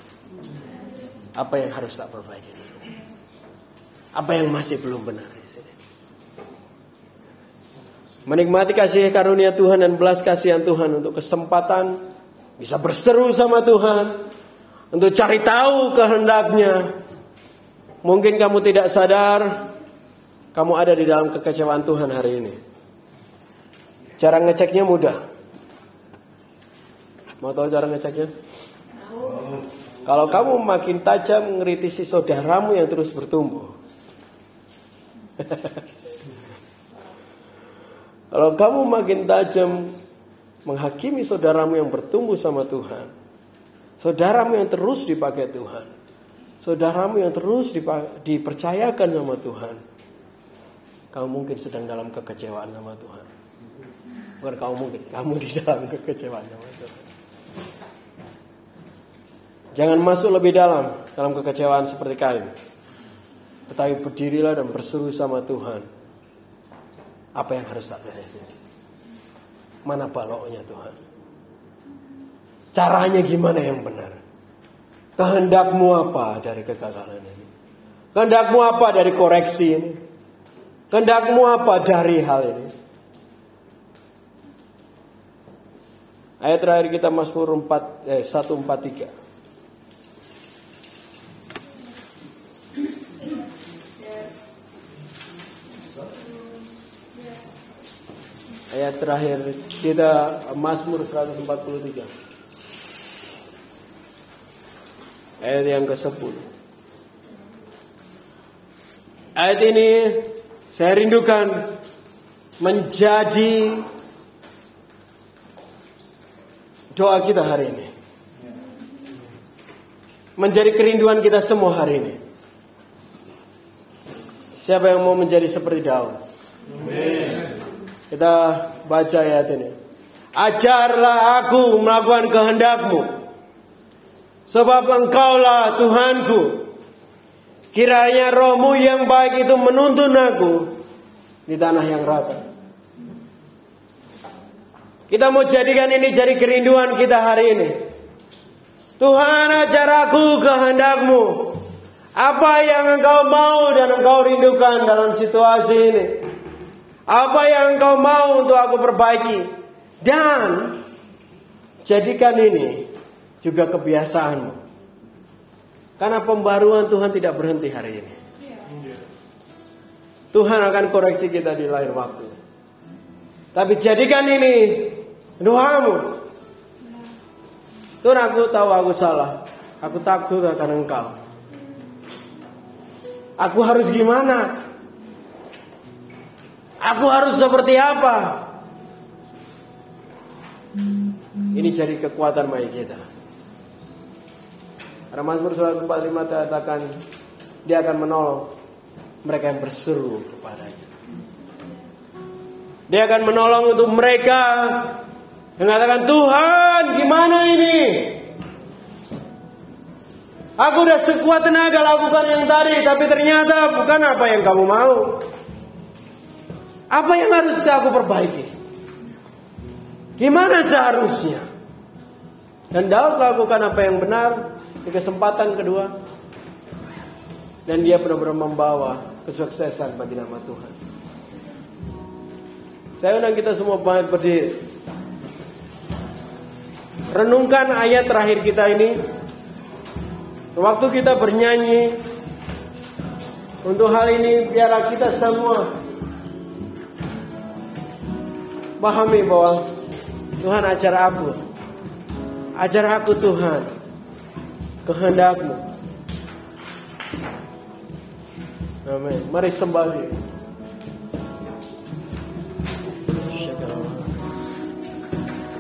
Apa yang harus tak perbaiki di sini? Apa yang masih belum benar? Menikmati kasih karunia Tuhan dan belas kasihan Tuhan untuk kesempatan bisa berseru sama Tuhan. Untuk cari tahu kehendaknya. Mungkin kamu tidak sadar kamu ada di dalam kekecewaan Tuhan hari ini. Cara ngeceknya mudah. Mau tahu cara ngeceknya? Kalau kamu makin tajam mengkritisi saudaramu yang terus bertumbuh. Kalau kamu makin tajam menghakimi saudaramu yang bertumbuh sama Tuhan, saudaramu yang terus dipakai Tuhan, saudaramu yang terus dipercayakan sama Tuhan, Kamu mungkin sedang dalam kekecewaan sama Tuhan. Bukan kamu mungkin, kamu di dalam kekecewaan sama Tuhan. Jangan masuk lebih dalam dalam kekecewaan seperti Kain. Tetapi berdirilah dan berseru sama Tuhan. Apa yang harus tak beresin? Mana baloknya Tuhan? Caranya gimana yang benar? Kehendakmu apa dari kegagalan ini? Kehendakmu apa dari koreksi ini? Kehendakmu apa dari hal ini? Ayat terakhir kita Mazmur 143. Ayat terakhir kita Mazmur 143. Ayat yang ke-10. Ayat ini saya rindukan menjadi doa kita hari ini. Menjadi kerinduan kita semua hari ini. Siapa yang mau menjadi seperti Daud? Amin. Kita baca ayat ini. Ajarlah aku melakukan kehendak-Mu, sebab Engkaulah Tuhanku. Kiranya Roh-Mu yang baik itu menuntun aku di tanah yang rata. Kita mau jadikan ini jadi kerinduan kita hari ini. Tuhan, ajar aku kehendak-Mu. Apa yang Engkau mau dan Engkau rindukan dalam situasi ini? Apa yang Engkau mau untuk aku perbaiki? Dan jadikan ini juga kebiasaanmu. Karena pembaruan Tuhan tidak berhenti hari ini. Tuhan akan koreksi kita di lain waktu. Tapi jadikan ini doamu. Tuhan, aku tahu aku salah. Aku takut akan Engkau. Aku harus gimana? Aku harus seperti apa? Ini jadi kekuatan bagi kita. Karena Mazmur 145 katakan Dia akan menolong mereka yang berseru kepada-Nya. Dia akan menolong untuk mereka yang mengatakan, Tuhan, gimana ini? Aku udah sekuat tenaga lakukan yang tadi, tapi ternyata bukan apa yang kamu mau. Apa yang harus aku perbaiki? Gimana seharusnya? Dan Daud lakukan apa yang benar di kesempatan kedua. Dan dia benar-benar membawa kesuksesan bagi nama Tuhan. Saya undang kita semua banget berdiri. Renungkan ayat terakhir kita ini. Waktu kita bernyanyi. Untuk hal ini biarlah kita semua pahami bahwa Tuhan, ajar aku. Ajar aku Tuhan kehendak-Mu. Amin. Mari sembah Dia.